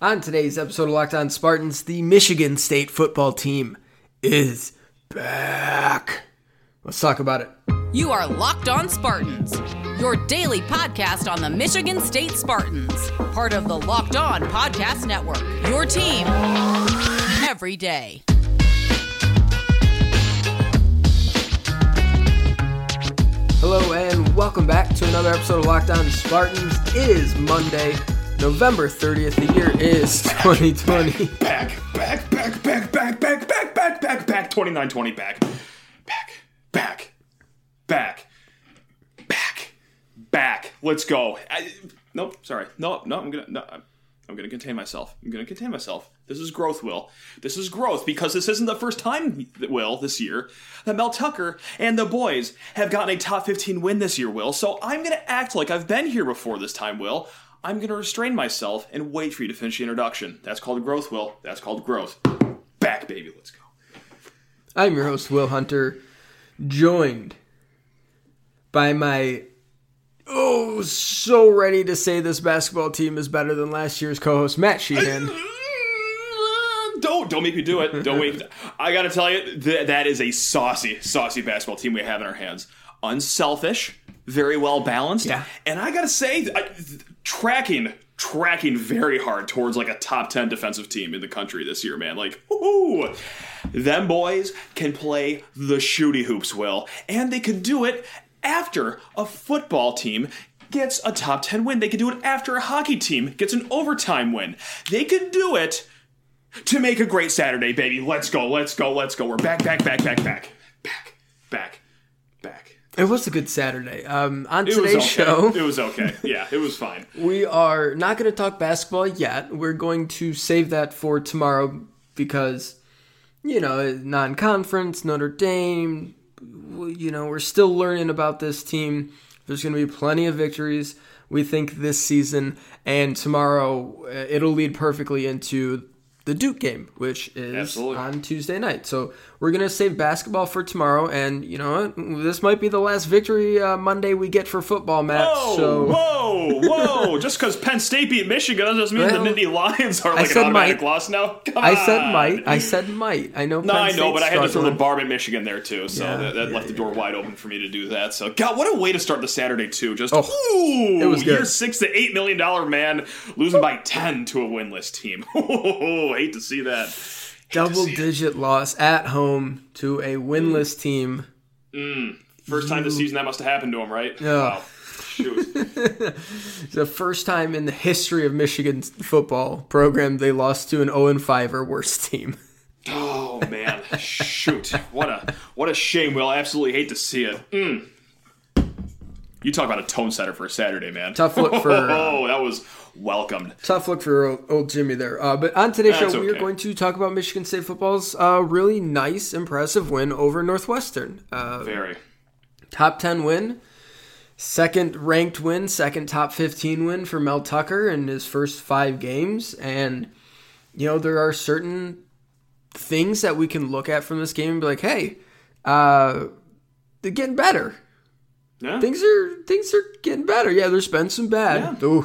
On today's episode of Locked On Spartans, the Michigan State football team is back. Let's talk about it. You are Locked On Spartans, your daily podcast on the Michigan State Spartans, part of the Locked On Podcast Network, your team every day. Hello and welcome back to another episode of Locked On Spartans. It is Monday, November 30th, the year is 2020. Back, 2920, back. Let's go. I'm gonna contain myself. This is growth, Will. This is growth because this isn't the first time, Will, this year, that Mel Tucker and the boys have gotten a top 15 win this year, Will. So I'm gonna act like I've been here before this time, Will. I'm going to restrain myself and wait for you to finish the introduction. That's called growth, Will. That's called growth. Back, baby. Let's go. I'm your host, Will Hunter, joined by my, so ready to say this basketball team is better than last year's co-host, Matt Sheehan. Don't make me do it. Don't wait. I got to tell you, that is a saucy basketball team we have in our hands. Unselfish, very well balanced. Yeah. And I got to say, Tracking very hard towards like a top 10 defensive team in the country this year, man. Like, whoo, them boys can play the shooty hoops well, and they can do it after a football team gets a top 10 win. They can do it after a hockey team gets an overtime win. They can do it to make a great Saturday, baby. Let's go. We're back. It was a good Saturday. On today's show... It was okay. Yeah, it was fine. We are not going to talk basketball yet. We're going to save that for tomorrow because, non-conference, Notre Dame, we're still learning about this team. There's going to be plenty of victories, we think, this season. And tomorrow, it'll lead perfectly into the Duke game, which is on Tuesday night. So we're going to save basketball for tomorrow, and this might be the last victory Monday we get for football, Matt. Whoa. Just because Penn State beat Michigan doesn't mean the Nittany Lions are like an automatic loss now. I said might. I know Penn State's struggling. But I had to throw the barb at Michigan there, too, so that left the door wide open for me to do that. So, God, what a way to start the Saturday, too. It was good. Year $6 to $8 million man losing by 10 to a winless team. Hate to see that. Double-digit loss at home to a winless team. First time this season that must have happened to him, right? No. Wow. Shoot. The first time in the history of Michigan's football program they lost to an 0-5 or worse team. Oh, man. Shoot. What a shame, Will. I absolutely hate to see it. You talk about a tone setter for a Saturday, man. Tough look for... that was... welcomed. Tough look for old Jimmy there. But on today's show, we are going to talk about Michigan State football's really nice, impressive win over Northwestern. Very. Top 10 win, second ranked win, second top 15 win for Mel Tucker in his first 5 games. And, there are certain things that we can look at from this game and be like, hey, they're getting better. Yeah. Things are getting better. Yeah, there's been some bad. Yeah.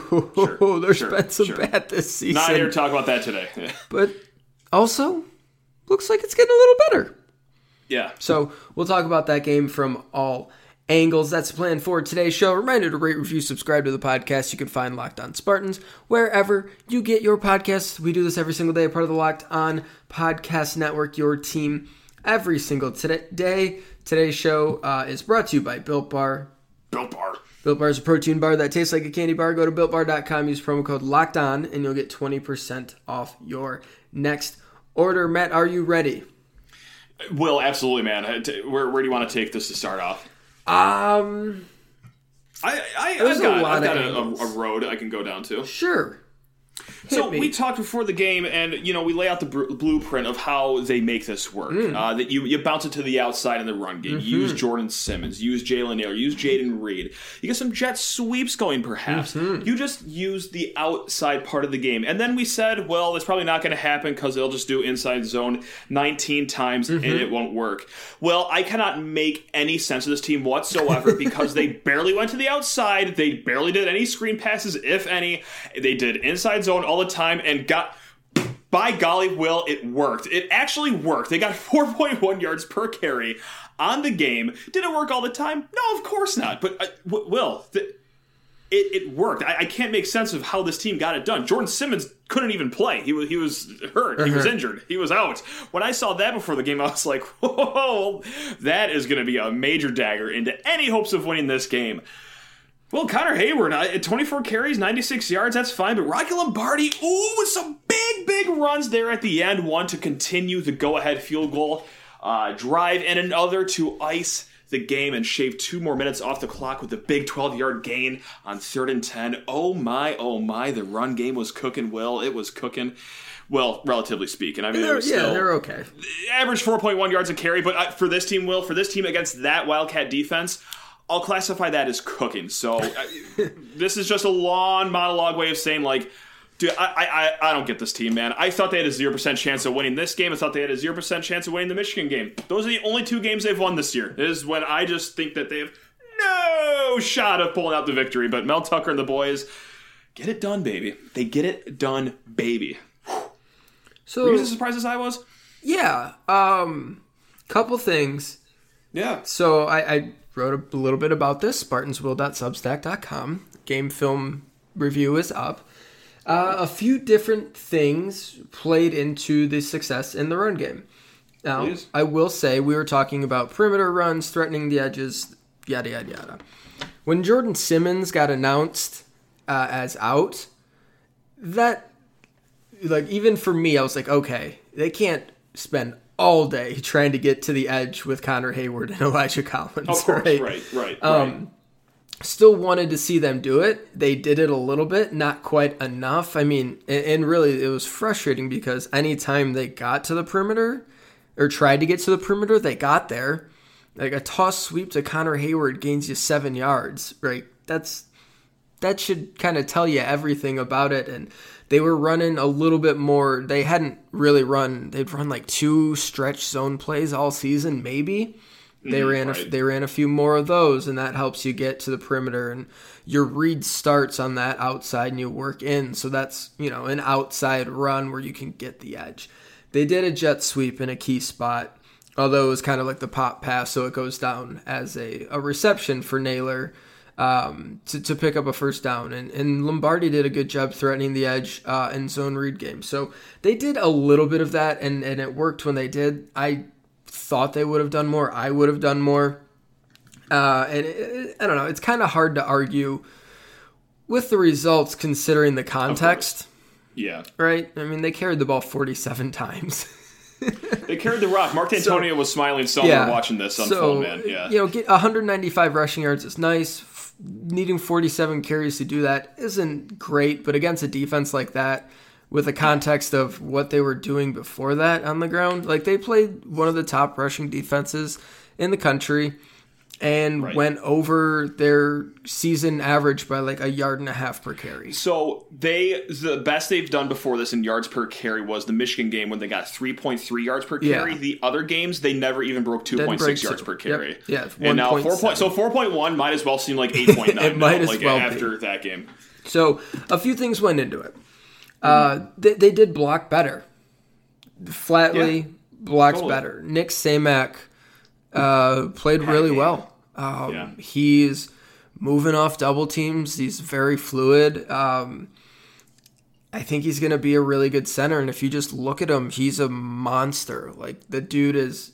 There's been some bad this season. Not here to talk about that today. Yeah. But also, looks like it's getting a little better. Yeah. So we'll talk about that game from all angles. That's the plan for today's show. Reminder to rate, review, subscribe to the podcast. You can find Locked On Spartans wherever you get your podcasts. We do this every single day, part of the Locked On Podcast Network, your team every single day. Today's show is brought to you by Built Bar. Built Bar. Built Bar is a protein bar that tastes like a candy bar. Go to BuiltBar.com, use promo code LOCKEDON, and you'll get 20% off your next order. Matt, are you ready? Will, absolutely, man. Where do you want to take this to start off? I've got a road I can go down to. Sure. So we talked before the game, and we lay out the blueprint of how they make this work. That you bounce it to the outside in the run game. Mm-hmm. Use Jordan Simmons. Use Jalen Hill. Use Jaden Reed. You get some jet sweeps going, perhaps. Mm-hmm. You just use the outside part of the game, and then we said, well, it's probably not going to happen because they'll just do inside zone 19 times, mm-hmm. and it won't work. Well, I cannot make any sense of this team whatsoever because they barely went to the outside. They barely did any screen passes, if any. They did inside zone. zone all the time and got, by golly, Will, it worked. It actually worked. They got 4.1 yards per carry on the game. Did it work all the time? No, of course not. But, Will, it worked. I can't make sense of how this team got it done. Jordan Simmons couldn't even play. He was hurt. He was injured. He was out. When I saw that before the game, I was like, whoa, that is going to be a major dagger into any hopes of winning this game. Well, Connor Hayward, 24 carries, 96 yards, that's fine. But Rocky Lombardi, with some big runs there at the end. One to continue the go-ahead field goal drive and another to ice the game and shave 2 more minutes off the clock with a big 12-yard gain on 3rd and 10. Oh my, the run game was cooking, Will. It was cooking. Well, relatively speaking. I mean, it was still... Yeah, they're okay. Average 4.1 yards a carry, but for this team, Will, for this team against that Wildcat defense, I'll classify that as cooking. So this is just a long monologue way of saying, like, dude, I don't get this team, man. I thought they had a 0% chance of winning this game. I thought they had a 0% chance of winning the Michigan game. Those are the only 2 games they've won this year. It is when I just think that they have no shot of pulling out the victory. But Mel Tucker and the boys get it done, baby. They get it done, baby. So, were you as surprised as I was? Yeah. Couple things. Yeah. So I wrote a little bit about this. SpartansWill.substack.com. Game film review is up. A few different things played into the success in the run game. Now, please. I will say we were talking about perimeter runs, threatening the edges, yada, yada, yada. When Jordan Simmons got announced as out, that, like, even for me, I was like, okay, they can't spend all day trying to get to the edge with Connor Hayward and Elijah Collins. Of course, right. Still wanted to see them do it. They did it a little bit, not quite enough. I mean, and really it was frustrating because anytime they got to the perimeter or tried to get to the perimeter, they got there. Like a toss sweep to Connor Hayward gains you 7 yards, right? That should kind of tell you everything about it. And they were running a little bit more. They hadn't really run. They'd run like 2 stretch zone plays all season, maybe. They ran a few more of those, and that helps you get to the perimeter, and your read starts on that outside and you work in. So that's, you know, an outside run where you can get the edge. They did a jet sweep in a key spot, although it was kind of like the pop pass, so it goes down as a reception for Naylor to pick up a first down. And Lombardi did a good job threatening the edge in zone read game. So they did a little bit of that, and it worked when they did. I thought they would have done more. I would have done more. And I don't know. It's kind of hard to argue with the results considering the context. Yeah. Right? I mean, they carried the ball 47 times. They carried the rock. Mark Dantonio was smiling somewhere watching this on film, man. Yeah. You know, get 195 rushing yards is nice. Needing 47 carries to do that isn't great, but against a defense like that, with the context of what they were doing before that on the ground. Like, they played one of the top rushing defenses in the country and went over their season average by, like, 1.5 yards per carry. So the best they've done before this in yards per carry was the Michigan game when they got 3.3 yards per carry. Yeah. The other games, they never even broke 2.6 yards per carry. Yep. Yeah, and now 4.7. So 4.1 might as well seem like 8.9 after that game. So a few things went into it. They did block better. Flatley blocked better. Nick Samac played really well. He's moving off double teams. He's very fluid. I think he's going to be a really good center. And if you just look at him, he's a monster. Like, the dude is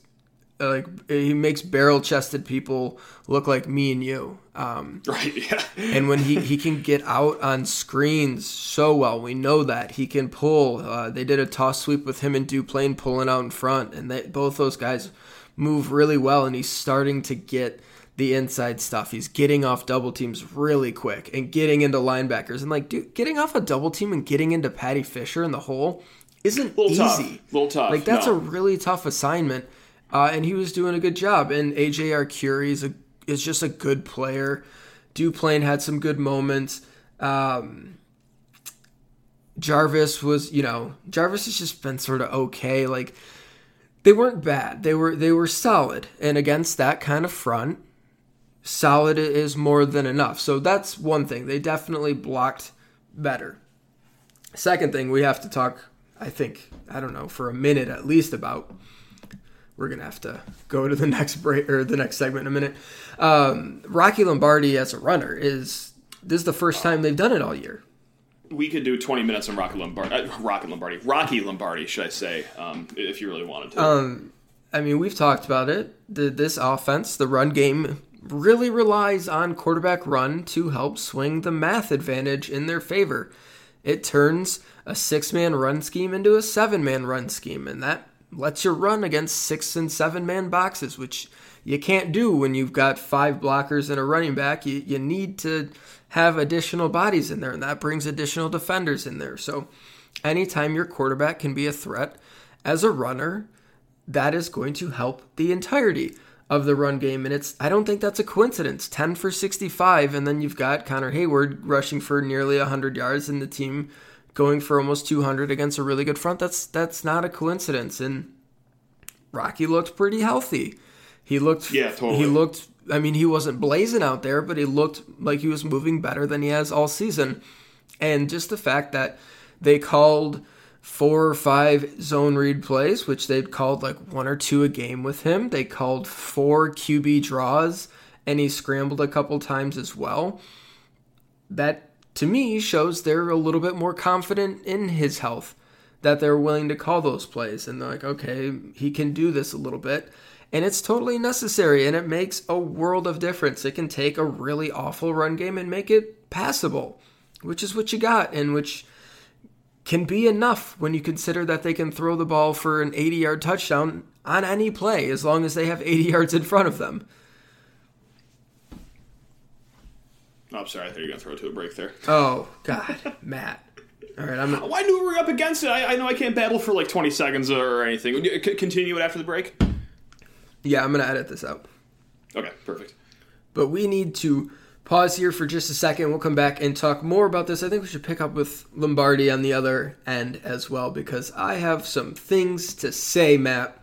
like, he makes barrel-chested people look like me and you. And when he can get out on screens so well, we know that. He can pull. They did a toss sweep with him and Duplain pulling out in front, and both those guys move really well, and he's starting to get the inside stuff. He's getting off double teams really quick and getting into linebackers. And, like, dude, getting off a double team and getting into Patty Fisher in the hole isn't easy. A little tough. Like, that's a really tough assignment. And he was doing a good job. And AJR Curie is just a good player. Duplain had some good moments. Jarvis has just been sort of okay. Like, they weren't bad. They were solid. And against that kind of front, solid is more than enough. So that's one thing. They definitely blocked better. Second thing, we have to talk, I think, I don't know, for a minute at least about, we're going to have to go to the next break or the next segment in a minute. Rocky Lombardi as a runner is the first time they've done it all year. We could do 20 minutes on Rocky Lombardi, should I say, if you really wanted to. I mean, we've talked about it. This offense, the run game, really relies on quarterback run to help swing the math advantage in their favor. It turns a 6-man run scheme into a 7-man run scheme, and that lets you run against 6- and 7-man boxes, which you can't do when you've got 5 blockers and a running back. You need to have additional bodies in there, and that brings additional defenders in there. So anytime your quarterback can be a threat as a runner, that is going to help the entirety of the run game. And I don't think that's a coincidence. 10 for 65, and then you've got Connor Hayward rushing for nearly 100 yards and the team going for almost 200 against a really good front. That's not a coincidence. And Rocky looked pretty healthy. He wasn't blazing out there, but he looked like he was moving better than he has all season. And just the fact that they called 4 or 5 zone read plays, which they'd called like 1 or 2 a game with him. They called 4 QB draws, and he scrambled a couple times as well. That, to me, shows they're a little bit more confident in his health, that they're willing to call those plays. And they're like, okay, he can do this a little bit. And it's totally necessary, and it makes a world of difference. It can take a really awful run game and make it passable, which is what you got, and which can be enough when you consider that they can throw the ball for an 80-yard touchdown on any play, as long as they have 80 yards in front of them. Oh, I'm sorry. I thought you were going to throw to a break there. Oh, God, Matt. All right, I knew we were up against it. I know I can't babble for like 20 seconds or anything. Would you continue it after the break? Yeah, I'm going to edit this out. Okay, perfect. But we need to pause here for just a second. We'll come back and talk more about this. I think we should pick up with Lombardi on the other end as well, because I have some things to say, Matt.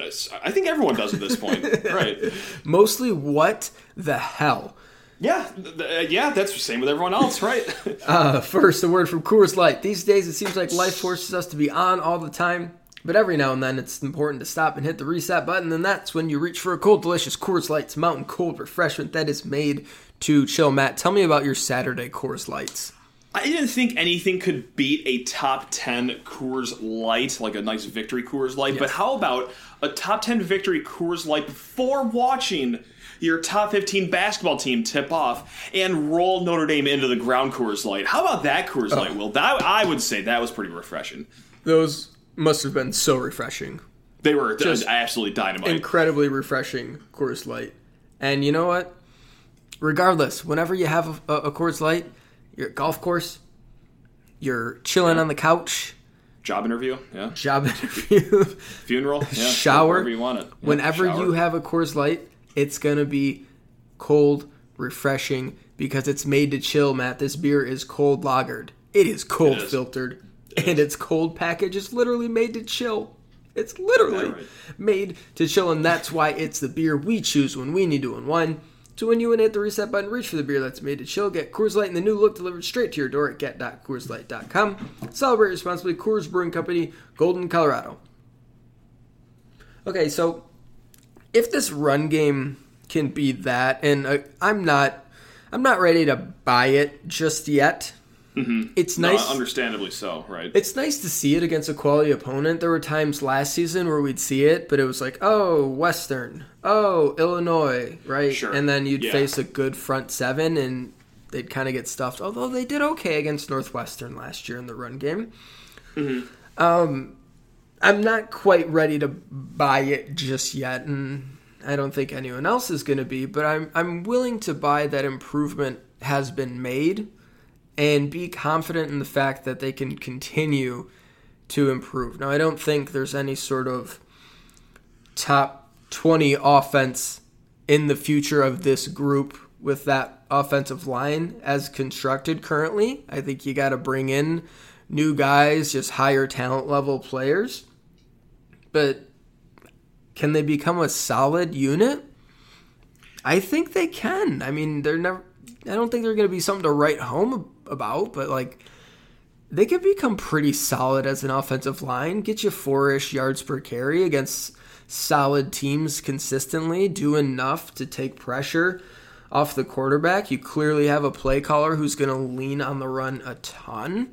I think everyone does at this point. Right. Mostly what the hell. Yeah, that's the same with everyone else, right? First, a word from Coors Light. These days, it seems like life forces us to be on all the time. But every now and then, it's important to stop and hit the reset button, and that's when you reach for a cold, delicious Coors Light's mountain cold refreshment that is made to chill. Matt, tell me about your Saturday Coors Lights. I didn't think anything could beat a top 10 Coors Light, like a nice victory Coors Light, yes. But how about a top 10 victory Coors Light before watching your top 15 basketball team tip off and roll Notre Dame into the ground Coors Light? How about that Coors Light, Will? That, I would say that was pretty refreshing. Those must have been so refreshing. They were just absolutely dynamite. Incredibly refreshing Coors Light. And you know what? Regardless, whenever you have a Coors Light, you're at golf course, you're chilling on the couch. Job interview, yeah. Job interview. Funeral, yeah. Shower. Whenever you want it. Yeah, you have a Coors Light, it's going to be cold, refreshing, because it's made to chill, Matt. This beer is cold lagered. It is cold filtered. And its cold package is literally made to chill. It's literally made to chill, and that's why it's the beer we choose when we need to unwind. So when you want to hit the reset button, reach for the beer that's made to chill. Get Coors Light in the new look delivered straight to your door at get.coorslight.com. Celebrate responsibly. Coors Brewing Company, Golden, Colorado. Okay, so if this run game can be that, and I'm not ready to buy it just yet. Mm-hmm. It's nice. No, understandably so, right? It's nice to see it against a quality opponent. There were times last season where we'd see it, but it was like, oh, Western, oh, Illinois, right? Sure. And then you'd face a good front seven, and they'd kind of get stuffed, although they did okay against Northwestern last year in the run game. Mm-hmm. I'm not quite ready to buy it just yet, and I don't think anyone else is going to be, but I'm willing to buy that improvement has been made. And be confident in the fact that they can continue to improve. Now, I don't think there's any sort of top 20 offense in the future of this group with that offensive line as constructed currently. I think you got to bring in new guys, just higher talent level players. But can they become a solid unit? I think they can. I mean, I don't think they're going to be something to write home about, but like they can become pretty solid as an offensive line, get you 4-ish yards per carry against solid teams consistently, do enough to take pressure off the quarterback. You clearly have a play caller who's going to lean on the run a ton.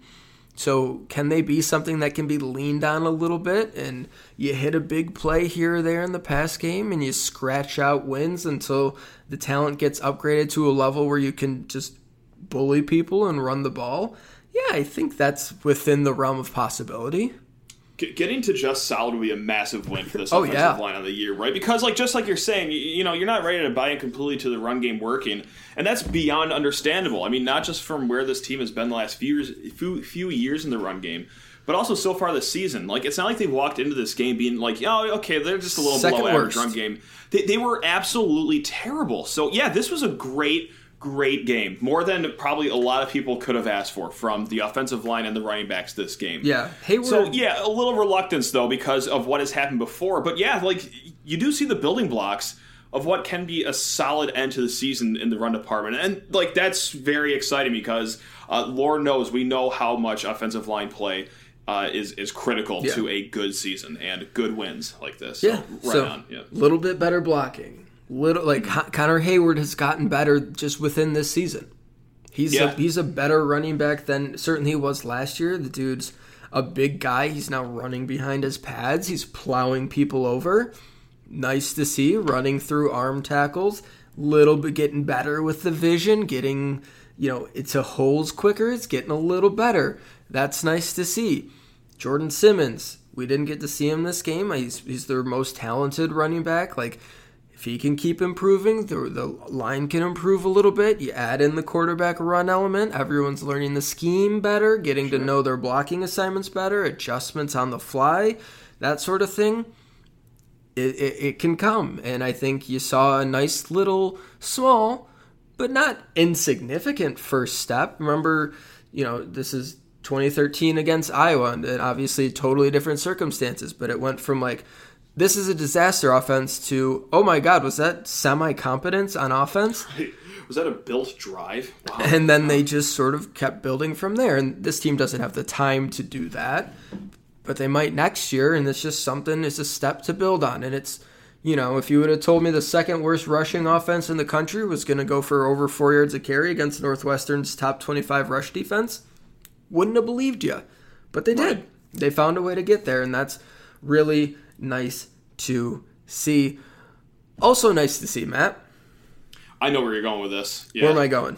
So can they be something that can be leaned on a little bit, and you hit a big play here or there in the pass game and you scratch out wins until the talent gets upgraded to a level where you can just bully people and run the ball? Yeah, I think that's within the realm of possibility. Getting to just solid would be a massive win for this offensive line of the year, right? Because just like you're saying, you know, you're not ready to buy in completely to the run game working, and that's beyond understandable. I mean, not just from where this team has been the last few years in the run game, but also so far this season. Like, it's not like they walked into this game being like, oh, okay, they're just a little below average run game. They were absolutely terrible. So, yeah, this was a great game. More than probably a lot of people could have asked for from the offensive line and the running backs this game. Yeah. Hayward. So, yeah, a little reluctance, though, because of what has happened before. But, yeah, you do see the building blocks of what can be a solid end to the season in the run department. And, that's very exciting because Lord knows we know how much offensive line play is critical to a good season and good wins like this. Yeah. So, right on. Yeah. Little bit better blocking. Connor Hayward has gotten better just within this season. He's a better running back than certainly he was last year. The dude's a big guy. He's now running behind his pads. He's plowing people over. Nice to see, running through arm tackles. Little bit getting better with the vision, getting into holes quicker. It's getting a little better. That's nice to see. Jordan Simmons, we didn't get to see him this game. He's their most talented running back. If he can keep improving, the line can improve a little bit. You add in the quarterback run element. Everyone's learning the scheme better, getting to know their blocking assignments better, adjustments on the fly, that sort of thing. It can come. And I think you saw a nice little small but not insignificant first step. Remember, this is 2013 against Iowa, and obviously totally different circumstances. But it went from this is a disaster offense to, oh my God, was that semi-competence on offense? Right. Was that a built drive? Wow. And then they just sort of kept building from there. And this team doesn't have the time to do that, but they might next year. And it's just it's a step to build on. And it's, if you would have told me the second worst rushing offense in the country was going to go for over 4 yards a carry against Northwestern's top 25 rush defense, wouldn't have believed you, but they did. They found a way to get there. And that's really nice to see. Also nice to see, Matt. I know where you're going with this. Yeah. Where am I going?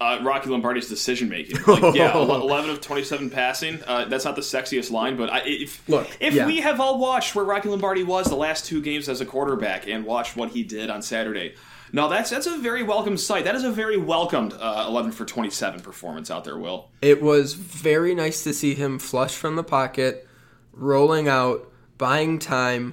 Rocky Lombardi's decision-making. 11 of 27 passing. That's not the sexiest line, but if we have all watched where Rocky Lombardi was the last two games as a quarterback and watched what he did on Saturday, no, that's a very welcome sight. That is a very welcomed 11 for 27 performance out there, Will. It was very nice to see him flush from the pocket, rolling out, buying time,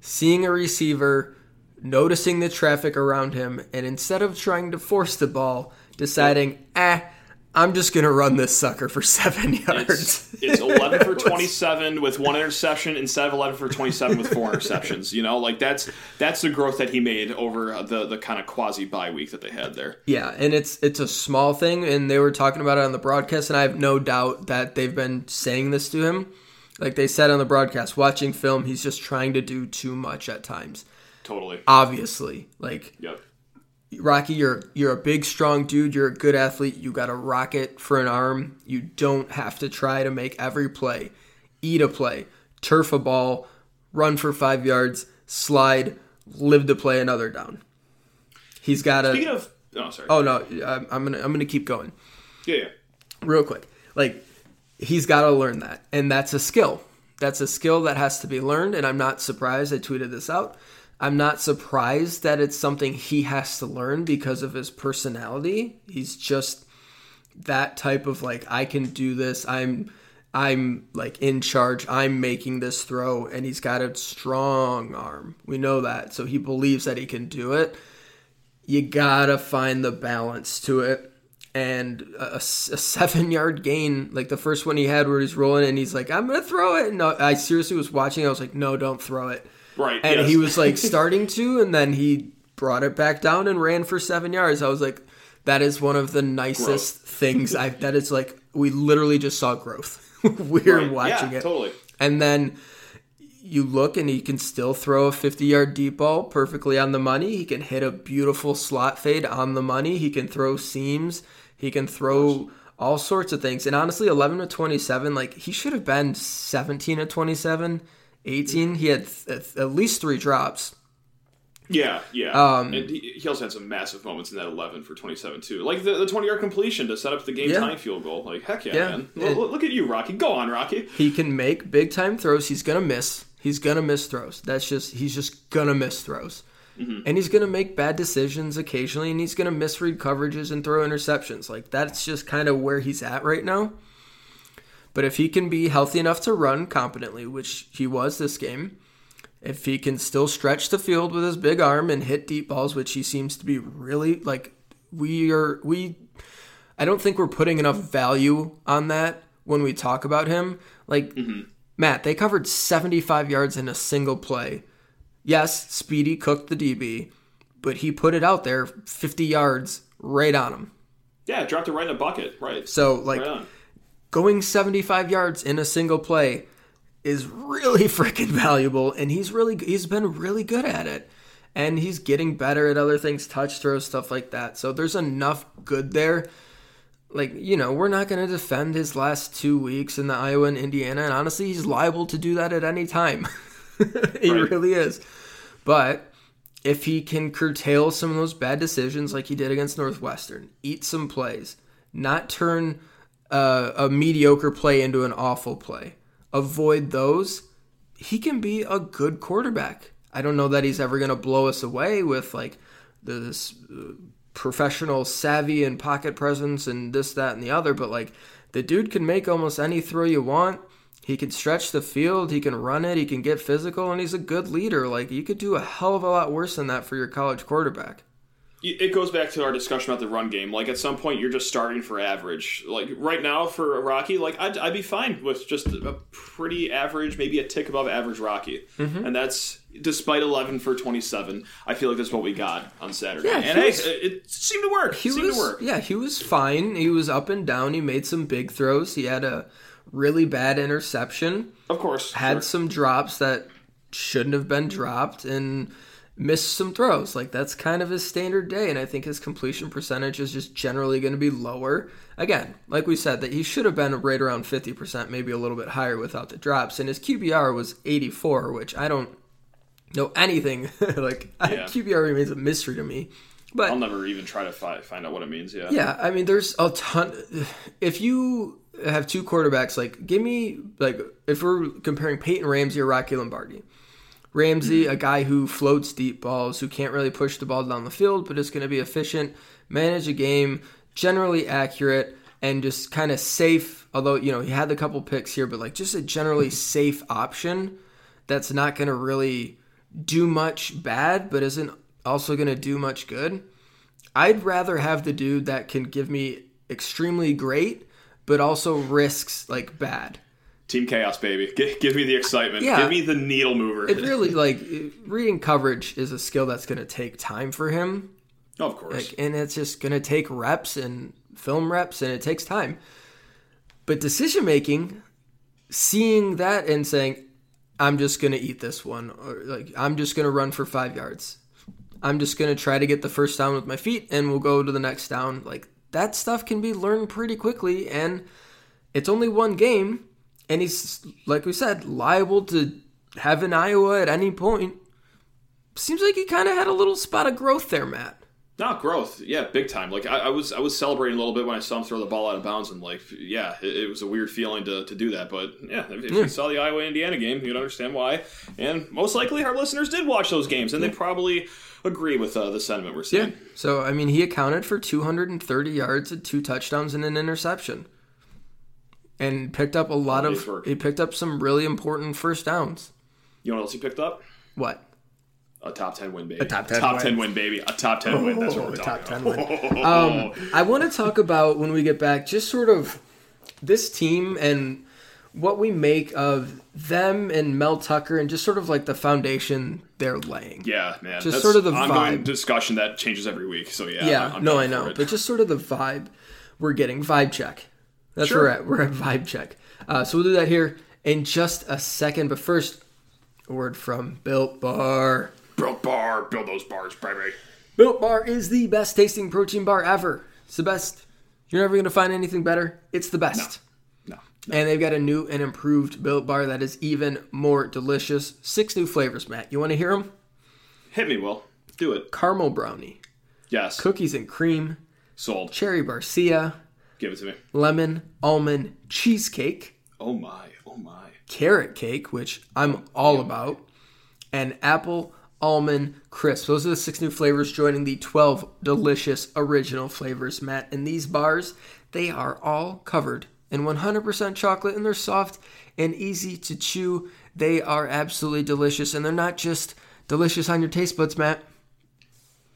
seeing a receiver, noticing the traffic around him, and instead of trying to force the ball, deciding, I'm just going to run this sucker for 7 yards. It's 11 for 27 with one interception instead of 11 for 27 with four interceptions. That's the growth that he made over the kind of quasi-bye week that they had there. Yeah, and it's a small thing, and they were talking about it on the broadcast, and I have no doubt that they've been saying this to him. Like they said on the broadcast, watching film, he's just trying to do too much at times. Totally. Obviously. Rocky, you're a big, strong dude. You're a good athlete. You got a rocket for an arm. You don't have to try to make every play. Eat a play. Turf a ball. Run for 5 yards. Slide. Live to play another down. He's got a... Speaking of... Oh, sorry. Oh, no. I'm gonna keep going. Yeah. Real quick. He's got to learn that, and that's a skill. That's a skill that has to be learned, and I'm not surprised. I tweeted this out. I'm not surprised that it's something he has to learn because of his personality. He's just that type of, I can do this. I'm in charge. I'm making this throw, and he's got a strong arm. We know that, so he believes that he can do it. You got to find the balance to it. And a 7-yard gain, the first one he had where he's rolling and he's I'm going to throw it. No, I seriously was watching. I was no, don't throw it. Right. And he was starting to, and then he brought it back down and ran for 7 yards. I was that is one of the nicest things. That is we literally just saw growth. We're right. Watching it. Totally. And then you look and he can still throw a 50-yard deep ball perfectly on the money. He can hit a beautiful slot fade on the money. He can throw seams. He can throw all sorts of things. And honestly, 11 to 27, like he should have been 17 to 27, 18. He had at least three drops. Yeah, yeah. And he also had some massive moments in that 11 for 27 too. Like the 20-yard completion to set up the game-tying field goal. Like, heck yeah, man. Look at you, Rocky. Go on, Rocky. He can make big-time throws. He's going to miss. He's going to miss throws. He's just going to miss throws. Mm-hmm. And he's going to make bad decisions occasionally, and he's going to misread coverages and throw interceptions. Like, that's just kind of where he's at right now. But if he can be healthy enough to run competently, which he was this game, if he can still stretch the field with his big arm and hit deep balls, which he seems to be really, like, I don't think we're putting enough value on that when we talk about him. Like, Matt, they covered 75 yards in a single play. Yes, Speedy cooked the DB, but he put it out there 50 yards right on him. Yeah, dropped it right in the bucket, right. So, like, right going 75 yards in a single play is really freaking valuable, and he's been really good at it, and he's getting better at other things, touch throws, stuff like that. So there's enough good there. Like, you know, we're not going to defend his last 2 weeks in the Iowa and Indiana, and honestly, he's liable to do that at any time. He really is. But if he can curtail some of those bad decisions like he did against Northwestern, eat some plays, not turn a mediocre play into an awful play, avoid those, he can be a good quarterback. I don't know that he's ever going to blow us away with like this professional savvy and pocket presence and this, that, and the other, but like the dude can make almost any throw you want. He can stretch the field, he can run it, he can get physical, and he's a good leader. Like, you could do a hell of a lot worse than that for your college quarterback. It goes back to our discussion about the run game. Like, at some point, you're just starting for average. Like, right now for Rocky, like, I'd be fine with just a pretty average, maybe a tick above average Rocky. Mm-hmm. And that's, despite 11 for 27, I feel like that's what we got on Saturday. Yeah, and it seemed to work. Yeah, he was fine. He was up and down. He made some big throws. He had a really bad interception. Of course. Some drops that shouldn't have been dropped, and missed some throws. Like, that's kind of his standard day, and I think his completion percentage is just generally going to be lower. Again, like we said, that he should have been right around 50%, maybe a little bit higher without the drops, and his QBR was 84, which I don't know anything. QBR remains a mystery to me. But I'll never even try to find out what it means, yeah. Yeah, I mean, there's a ton. If you have two quarterbacks, like, give me, like, if we're comparing Peyton Ramsey or Rocky Lombardi, Ramsey, a guy who floats deep balls, who can't really push the ball down the field, but is going to be efficient, manage a game, generally accurate, and just kind of safe. Although, you know, he had a couple picks here, but like just a generally safe option that's not going to really do much bad, but isn't also going to do much good. I'd rather have the dude that can give me extremely great, but also risks like bad. Team Chaos, baby. Give me the excitement. Yeah. Give me the needle mover. It really, like, reading coverage is a skill that's going to take time for him. Of course. Like, and it's just going to take reps and film reps, and it takes time. But decision-making, seeing that and saying, I'm just going to eat this one, or like, I'm just going to run for 5 yards. I'm just going to try to get the first down with my feet, and we'll go to the next down. Like, that stuff can be learned pretty quickly, and it's only one game. And he's, like we said, liable to have an Iowa at any point. Seems like he kind of had a little spot of growth there, Matt. Not growth. Yeah, big time. Like, I was celebrating a little bit when I saw him throw the ball out of bounds. And, like, yeah, it was a weird feeling to do that. But, yeah, if you saw the Iowa-Indiana game, you'd understand why. And most likely our listeners did watch those games. And they probably agree with the sentiment we're seeing. Yeah. So, I mean, he accounted for 230 yards and 2 touchdowns and an interception. And picked up he picked up some really important first downs. You know what else he picked up? What? A top 10 win, baby. A top 10 win. That's what we're talking about. I want to talk about, when we get back, just sort of this team and what we make of them and Mel Tucker and just sort of like the foundation they're laying. Yeah, man. Just sort of the ongoing vibe. Discussion that changes every week. So, yeah. Yeah, I know. But just sort of the vibe we're getting. Vibe check. That's sure. Where we're at vibe check. So we'll do that here in just a second. But first, a word from Built Bar. Built Bar. Build those bars, baby. Built Bar is the best tasting protein bar ever. It's the best. You're never going to find anything better. It's the best. No. And they've got a new and improved Built Bar that is even more delicious. 6 new flavors, Matt. You want to hear them? Hit me, Will. Do it. Caramel brownie. Yes. Cookies and cream. Sold. Cherry barcia. Give it to me. Lemon, almond, cheesecake. Oh my, oh my. Carrot cake, which I'm all about. And apple, almond, crisp. Those are the 6 new flavors joining the 12 delicious original flavors, Matt. And these bars, they are all covered in 100% chocolate, and they're soft and easy to chew. They are absolutely delicious, and they're not just delicious on your taste buds, Matt.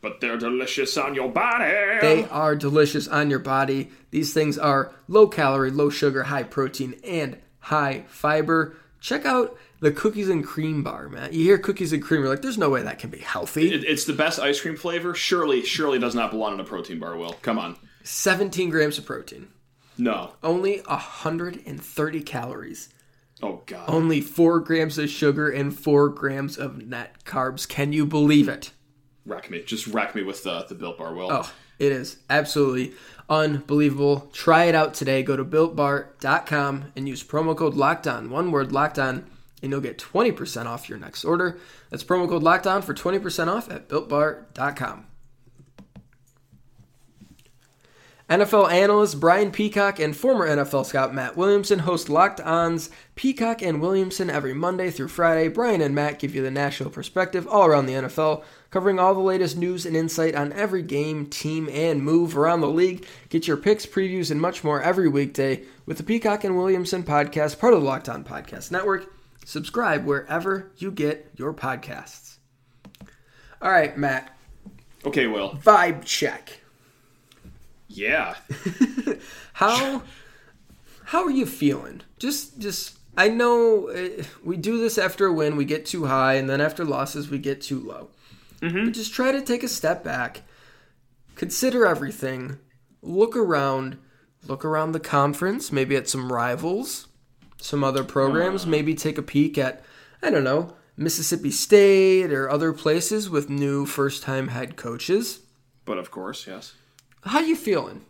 But they're delicious on your body. They are delicious on your body. These things are low calorie, low sugar, high protein, and high fiber. Check out the cookies and cream bar, Matt. You hear cookies and cream, you're like, there's no way that can be healthy. It's the best ice cream flavor. Surely does not belong in a protein bar, Will. Come on. 17 grams of protein. No. Only 130 calories. Oh, God. Only 4 grams of sugar and 4 grams of net carbs. Can you believe it? Rack me. Just rack me with the Built Bar, Will. Oh, it is absolutely unbelievable. Try it out today. Go to BuiltBar.com and use promo code LOCKEDON. One word, LOCKEDON, and you'll get 20% off your next order. That's promo code LOCKEDON for 20% off at BuiltBar.com. NFL analyst Brian Peacock and former NFL scout Matt Williamson host Locked On's Peacock and Williamson every Monday through Friday. Brian and Matt give you the national perspective all around the NFL, covering all the latest news and insight on every game, team, and move around the league. Get your picks, previews, and much more every weekday with the Peacock and Williamson podcast, part of the Locked On Podcast Network. Subscribe wherever you get your podcasts. All right, Matt. Okay, Will. Vibe check. Yeah. How are you feeling? Just I know we do this after a win, we get too high, and then after losses, we get too low. Mm-hmm. But just try to take a step back, consider everything, look around the conference, maybe at some rivals, some other programs, maybe take a peek at, I don't know, Mississippi State or other places with new first-time head coaches. But of course, yes. How you feeling?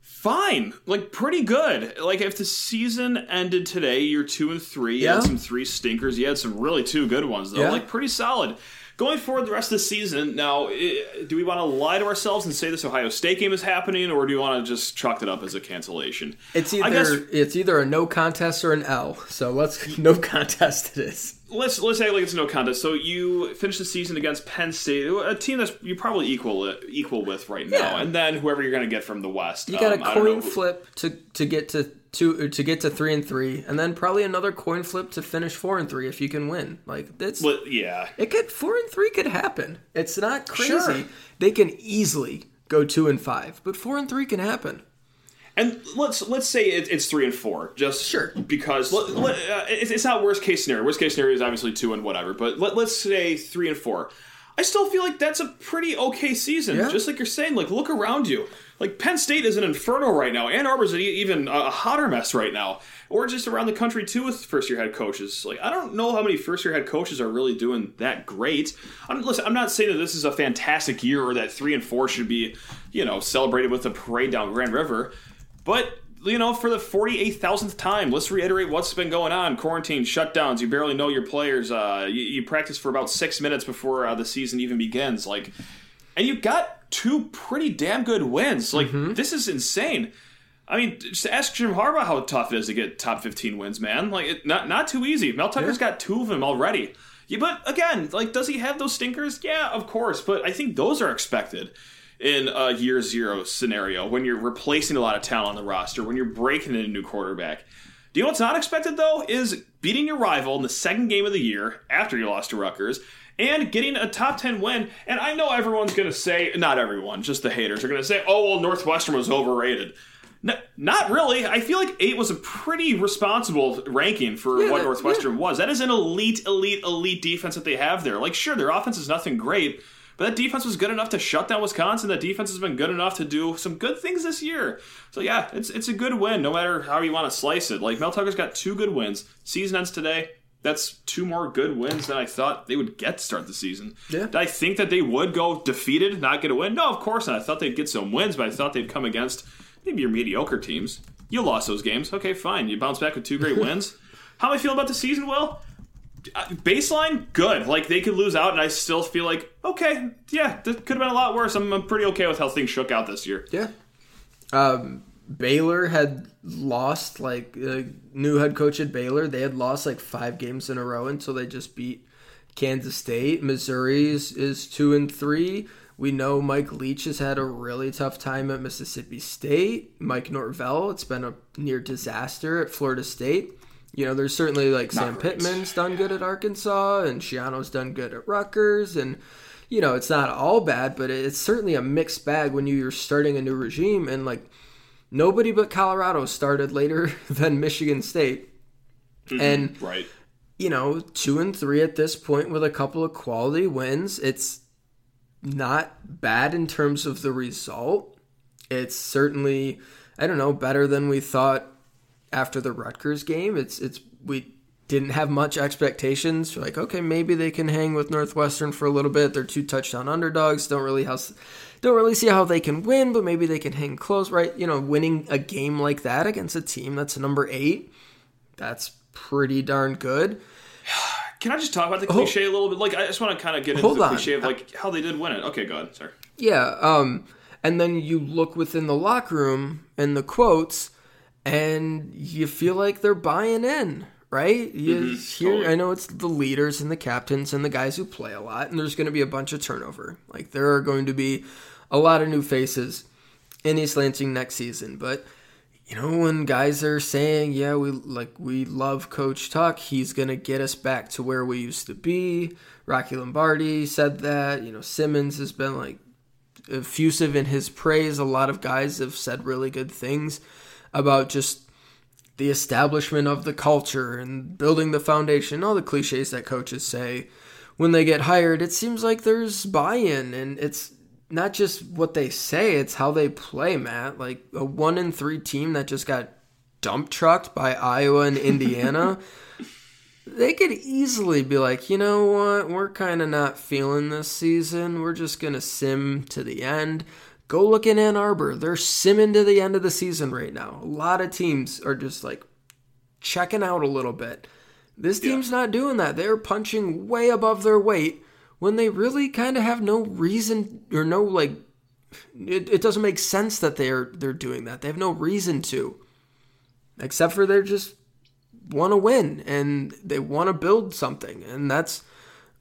Fine. Like, pretty good. Like, if the season ended today, you're 2-3. You had some 3 stinkers. You had some really 2 good ones, though. Yeah. Like, pretty solid. Going forward the rest of the season, now, do we want to lie to ourselves and say this Ohio State game is happening, or do you want to just chalk it up as a cancellation? It's either a no contest or an L, so let's no contest it is. Let's act like it's a no contest. So you finish the season against Penn State, a team that you're probably equal with right now, and then whoever you're going to get from the West. You got a coin flip to get to 3-3, and then probably another coin flip to finish 4-3 if you can win. Like that's it could 4-3 could happen. It's not crazy. Sure. They can easily go 2-5, but 4-3 can happen. And let's say it's 3-4, just sure because it's not worst case scenario. Worst case scenario is obviously 2 and whatever, but let's say 3-4. I still feel like that's a pretty okay season. Yeah. Just like you're saying, like look around you. Like Penn State is an inferno right now. Ann Arbor's even a hotter mess right now. Or just around the country too with first-year head coaches. Like I don't know how many first-year head coaches are really doing that great. I'm not saying that this is a fantastic year or that 3-4 should be, celebrated with a parade down Grand River. But for the 48,000th time, let's reiterate what's been going on. Quarantine, shutdowns, you barely know your players. You practice for about 6 minutes before the season even begins. Like, and you got 2 pretty damn good wins. Like, This is insane. I mean, just ask Jim Harbaugh how tough it is to get top 15 wins, man. Like, not too easy. Mel Tucker's got 2 of them already. Yeah, but, again, like, does he have those stinkers? Yeah, of course. But I think those are expected. In a year zero scenario, when you're replacing a lot of talent on the roster, when you're breaking in a new quarterback. Do you know what's not expected, though, is beating your rival in the second game of the year after you lost to Rutgers and getting a top 10 win. And I know everyone's going to say, not everyone, just the haters are going to say, oh, well, Northwestern was overrated. No, not really. I feel like 8 was a pretty responsible ranking for what Northwestern was. That is an elite defense that they have there. Like, sure, their offense is nothing great, But that defense was good enough to shut down Wisconsin. That defense has been good enough to do some good things this year. So, yeah, it's a good win, no matter how you want to slice it. Like, Mel Tucker's got two good wins. Season ends today. That's two more good wins than I thought they would get to start the season. Yeah. Did I think that they would go defeated, not get a win? No, of course not. I thought they'd get some wins, but I thought they'd come against maybe your mediocre teams. You lost those games. Okay, fine. You bounce back with two great wins. How do I feel about the season, Will? Baseline, good. Like, they could lose out, and I still feel like, okay, yeah, this could have been a lot worse. I'm pretty okay with how things shook out this year. Yeah. Baylor had lost, like, the new head coach at Baylor. They had lost, like, 5 games in a row until they just beat Kansas State. Missouri's is 2-3. We know Mike Leach has had a really tough time at Mississippi State. Mike Norvell, it's been a near disaster at Florida State. You know, there's certainly, like, Sam Pittman's done good at Arkansas, and Shiano's done good at Rutgers, and, you know, it's not all bad, but it's certainly a mixed bag when you're starting a new regime, and, like, nobody but Colorado started later than Michigan State. Mm-hmm. And, right. You know, 2-3 at this point with a couple of quality wins. It's not bad in terms of the result. It's certainly, I don't know, better than we thought after the Rutgers game. We didn't have much expectations. We're like, okay, maybe they can hang with Northwestern for a little bit. They're 2 touchdown underdogs. Don't really see how they can win, but maybe they can hang close, right? You know, winning a game like that against a team that's number 8, that's pretty darn good. Can I just talk about the cliche a little bit? Like, I just want to kind of get into the cliche of, like, how they did win it. Okay, go ahead. Sorry. Yeah. And then you look within the locker room and the quotes, and you feel like they're buying in, right? I know it's the leaders and the captains and the guys who play a lot, and there's going to be a bunch of turnover. Like, there are going to be a lot of new faces in East Lansing next season, but you know, when guys are saying, yeah, we love Coach Tuck, he's going to get us back to where we used to be. Rocky Lombardi said that. You know, Simmons has been, like, effusive in his praise. A lot of guys have said really good things about just the establishment of the culture and building the foundation, all the cliches that coaches say when they get hired. It seems like there's buy-in, and it's not just what they say, it's how they play, Matt. Like, a 1-3 team that just got dump trucked by Iowa and Indiana, they could easily be like, you know what, we're kind of not feeling this season. We're just going to sim to the end. Go look in Ann Arbor. They're simming to the end of the season right now. A lot of teams are just, like, checking out a little bit. This team's not doing that. They're punching way above their weight when they really kind of have no reason or no, like, it doesn't make sense that they're doing that. They have no reason to, except for they just want to win and they want to build something. And that's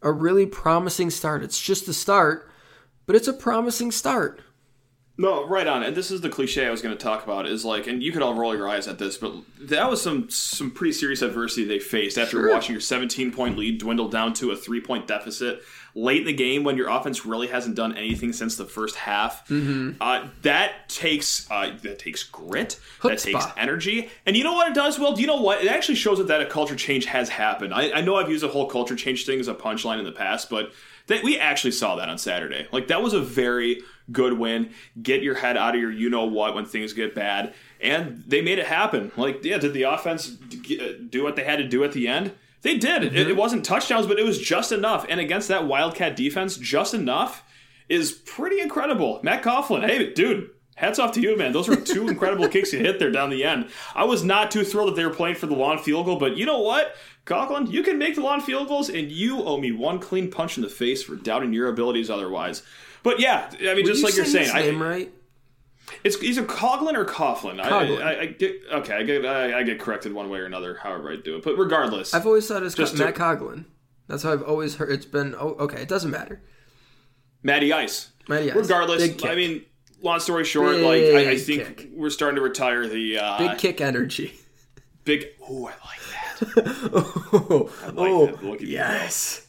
a really promising start. It's just a start, but it's a promising start. No, right on. And this is the cliche I was going to talk about is, like, and you could all roll your eyes at this, but that was some pretty serious adversity they faced after watching your 17-point lead dwindle down to a 3-point deficit late in the game when your offense really hasn't done anything since the first half. Mm-hmm. That takes grit. Hook that spot. Takes energy. And you know what it does, Will? Do you know what? It actually shows that a culture change has happened. I know I've used the whole culture change thing as a punchline in the past, but we actually saw that on Saturday. Like, that was a very good win. Get your head out of your you-know-what when things get bad. And they made it happen. Like, yeah, did the offense do what they had to do at the end? They did. Mm-hmm. It wasn't touchdowns, but it was just enough. And against that Wildcat defense, just enough is pretty incredible. Matt Coghlin, hey, dude, hats off to you, man. Those were 2 incredible kicks you hit there down the end. I was not too thrilled that they were playing for the long field goal, but you know what? Coghlin, you can make the long field goals, and you owe me 1 clean punch in the face for doubting your abilities otherwise. But yeah, I mean, just like you're saying, his name right? It's either Coghlin or Coughlin. I get corrected one way or another, however I do it. But regardless, I've always thought it's just Matt Coghlin. That's how I've always heard. It's been it doesn't matter. Matty Ice. Regardless, I mean, long story short, I think kick. We're starting to retire the big kick energy. Big. Oh, I like that. I like that. Look at yes.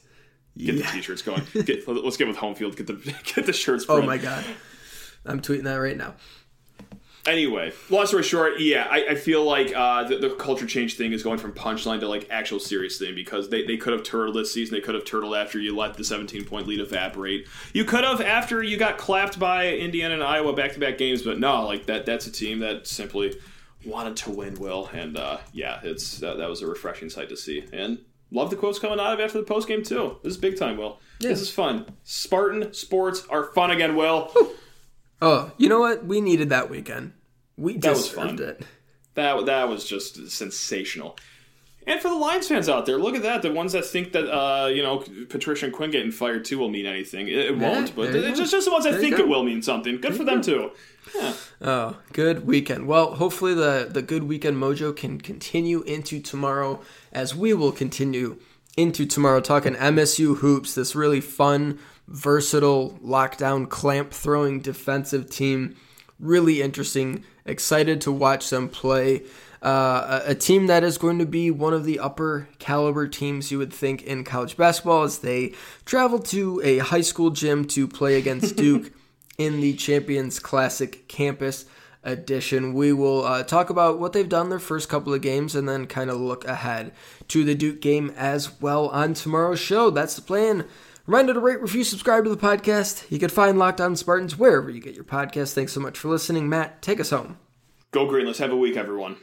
Get the t-shirts going. Let's get with home field. Get the shirts printed. Oh, my God. I'm tweeting that right now. Anyway, long story short, I feel like the culture change thing is going from punchline to like actual serious thing, because they could have turtled this season. They could have turtled after you let the 17-point lead evaporate. You could have after you got clapped by Indiana and Iowa back-to-back games, but no, like that's a team that simply wanted to win, Will, and it's that was a refreshing sight to see. And love the quotes coming out of after the postgame, too. This is big time, Will. Yeah. This is fun. Spartan sports are fun again, Will. Oh, you know what? We needed that weekend. We deserved it. That was just sensational. And for the Lions fans out there, look at that. The ones that think that, Patricia and Quinn getting fired, too, will mean anything. It won't, but it's just the ones that think it will mean something. Good for them, too. Yeah. Oh, good weekend. Well, hopefully the good weekend mojo can continue into tomorrow, as we will continue into tomorrow talking MSU hoops, this really fun, versatile, lockdown, clamp-throwing defensive team. Really interesting. Excited to watch them play. A team that is going to be one of the upper caliber teams you would think in college basketball, as they travel to a high school gym to play against Duke in the Champions Classic Campus Edition. We will talk about what they've done their first couple of games, and then kind of look ahead to the Duke game as well on tomorrow's show. That's the plan. Reminder to rate, review, subscribe to the podcast. You can find Locked On Spartans wherever you get your podcast. Thanks so much for listening. Matt, take us home. Go Green. Let's have a week, everyone.